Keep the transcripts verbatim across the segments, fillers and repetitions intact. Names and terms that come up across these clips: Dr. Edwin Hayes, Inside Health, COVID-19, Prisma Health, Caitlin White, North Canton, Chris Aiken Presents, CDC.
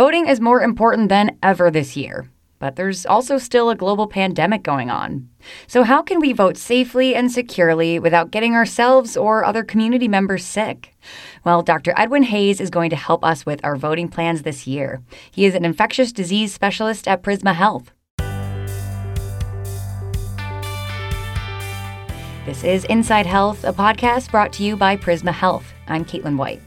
Voting is more important than ever this year, but there's also still a global pandemic going on. So how can we vote safely and securely without getting ourselves or other community members sick? Well, Doctor Edwin Hayes is going to help us with our voting plans this year. He is an infectious disease specialist at Prisma Health. This is Inside Health, a podcast brought to you by Prisma Health. I'm Caitlin White.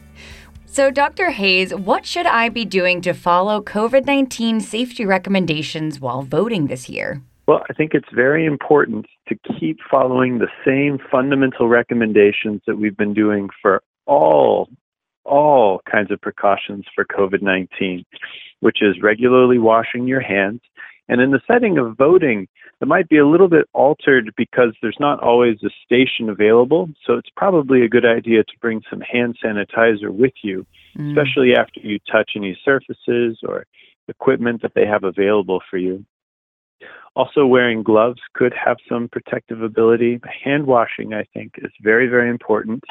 So, Doctor Hayes, what should I be doing to follow COVID nineteen safety recommendations while voting this year? Well, I think it's very important to keep following the same fundamental recommendations that we've been doing for all, all kinds of precautions for COVID nineteen, which is regularly washing your hands. And in the setting of voting, it might be a little bit altered because there's not always a station available. So it's probably a good idea to bring some hand sanitizer with you, mm. especially after you touch any surfaces or equipment that they have available for you. Also, wearing gloves could have some protective ability. Hand washing, I think, is very, very important.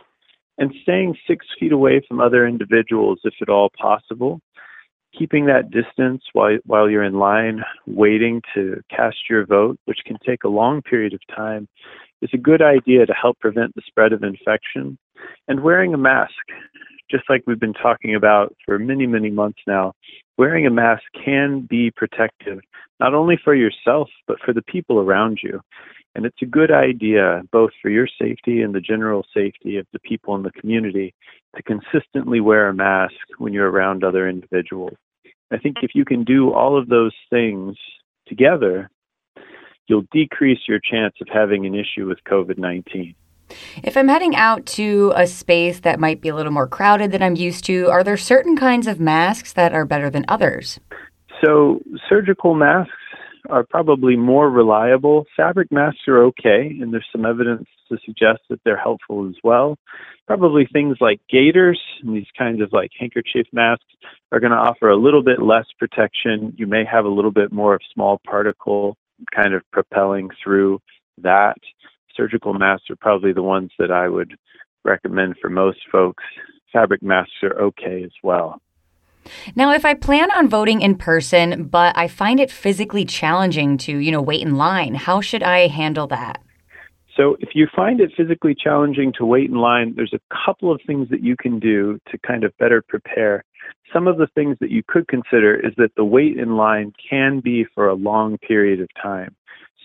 And staying six feet away from other individuals, if at all possible. Keeping that distance while while you're in line, waiting to cast your vote, which can take a long period of time, is a good idea to help prevent the spread of infection. And wearing a mask, just like we've been talking about for many, many months now, wearing a mask can be protective, not only for yourself, but for the people around you. And it's a good idea, both for your safety and the general safety of the people in the community, to consistently wear a mask when you're around other individuals. I think if you can do all of those things together, you'll decrease your chance of having an issue with COVID nineteen. If I'm heading out to a space that might be a little more crowded than I'm used to, are there certain kinds of masks that are better than others? So surgical masks are probably more reliable. Fabric masks are okay, and there's some evidence to suggest that they're helpful as well. Probably things like gaiters and these kinds of like handkerchief masks are going to offer a little bit less protection. You may have a little bit more of small particle kind of propelling through that. Surgical masks are probably the ones that I would recommend for most folks. Fabric masks are okay as well. Now, if I plan on voting in person, but I find it physically challenging to, you know, wait in line, how should I handle that? So if you find it physically challenging to wait in line, there's a couple of things that you can do to kind of better prepare. Some of the things that you could consider is that the wait in line can be for a long period of time.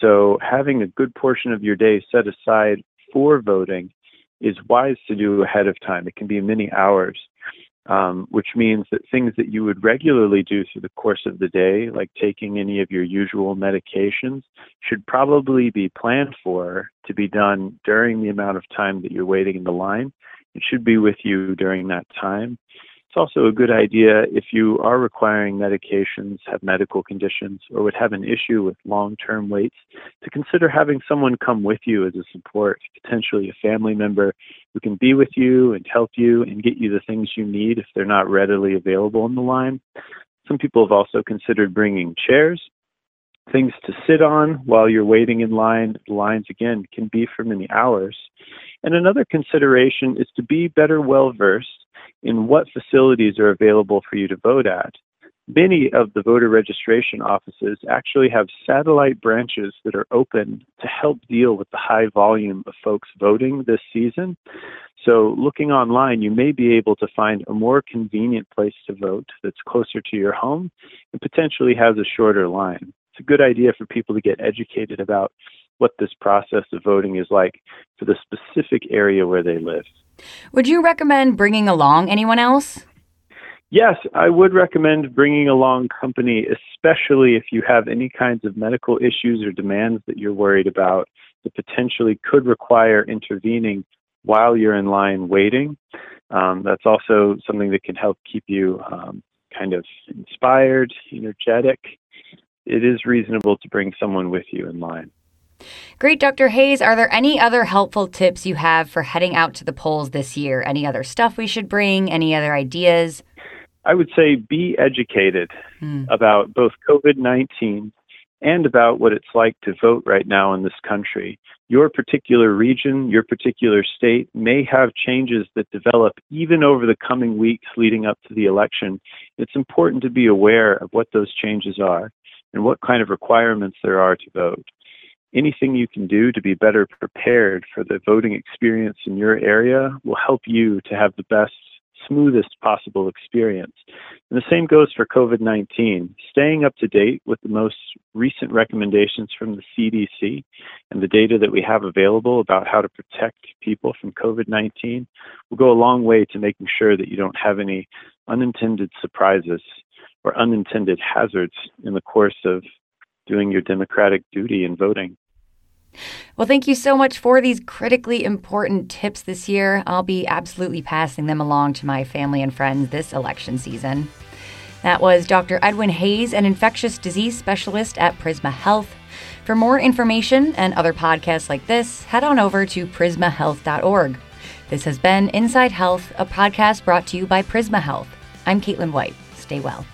So having a good portion of your day set aside for voting is wise to do ahead of time. It can be many hours, um, which means that things that you would regularly do through the course of the day, like taking any of your usual medications, should probably be planned for to be done during the amount of time that you're waiting in the line. It should be with you during that time. It's also a good idea if you are requiring medications, have medical conditions, or would have an issue with long-term waits, to consider having someone come with you as a support, potentially a family member who can be with you and help you and get you the things you need if they're not readily available in the line. Some people have also considered bringing chairs, things to sit on while you're waiting in line. The lines, again, can be for many hours. And another consideration is to be better well-versed in what facilities are available for you to vote at. Many of the voter registration offices actually have satellite branches that are open to help deal with the high volume of folks voting this season. So looking online, you may be able to find a more convenient place to vote that's closer to your home and potentially has a shorter line. It's a good idea for people to get educated about what this process of voting is like for the specific area where they live. Would you recommend bringing along anyone else? Yes, I would recommend bringing along company, especially if you have any kinds of medical issues or demands that you're worried about that potentially could require intervening while you're in line waiting. Um, that's also something that can help keep you um, kind of inspired, energetic. It is reasonable to bring someone with you in line. Great, Doctor Hayes. Are there any other helpful tips you have for heading out to the polls this year? Any other stuff we should bring? Any other ideas? I would say be educated mm. about both COVID nineteen and about what it's like to vote right now in this country. Your particular region, your particular state may have changes that develop even over the coming weeks leading up to the election. It's important to be aware of what those changes are and what kind of requirements there are to vote. Anything you can do to be better prepared for the voting experience in your area will help you to have the best, smoothest possible experience. And the same goes for COVID nineteen. Staying up to date with the most recent recommendations from the C D C and the data that we have available about how to protect people from COVID nineteen will go a long way to making sure that you don't have any unintended surprises or unintended hazards in the course of doing your democratic duty in voting. Well, thank you so much for these critically important tips this year. I'll be absolutely passing them along to my family and friends this election season. That was Doctor Edwin Hayes, an infectious disease specialist at Prisma Health. For more information and other podcasts like this, head on over to prisma health dot org. This has been Inside Health, a podcast brought to you by Prisma Health. I'm Caitlin White. Stay well.